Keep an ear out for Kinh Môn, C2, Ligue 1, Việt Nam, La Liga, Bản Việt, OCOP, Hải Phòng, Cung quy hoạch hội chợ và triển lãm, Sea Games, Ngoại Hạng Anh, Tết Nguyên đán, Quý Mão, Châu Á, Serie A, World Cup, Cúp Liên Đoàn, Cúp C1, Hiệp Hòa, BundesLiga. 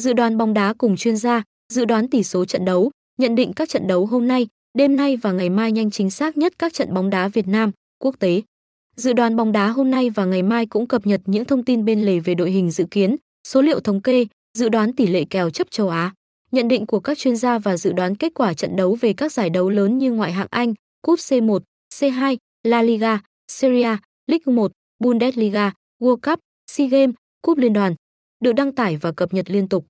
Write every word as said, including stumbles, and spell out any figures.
dự đoán bóng đá cùng chuyên gia, dự đoán tỷ số trận đấu, nhận định các trận đấu hôm nay, đêm nay và ngày mai nhanh chính xác nhất các trận bóng đá Việt Nam, quốc tế. Dự đoán bóng đá hôm nay và ngày mai cũng cập nhật những thông tin bên lề về đội hình dự kiến, số liệu thống kê, dự đoán tỷ lệ kèo chấp châu Á, nhận định của các chuyên gia và dự đoán kết quả trận đấu về các giải đấu lớn như Ngoại hạng Anh, Cúp xê một, xê hai, La Liga, Serie A, Ligue một, Bundesliga, World Cup, Sea Games, Cúp Liên Đoàn, được đăng tải và cập nhật liên tục.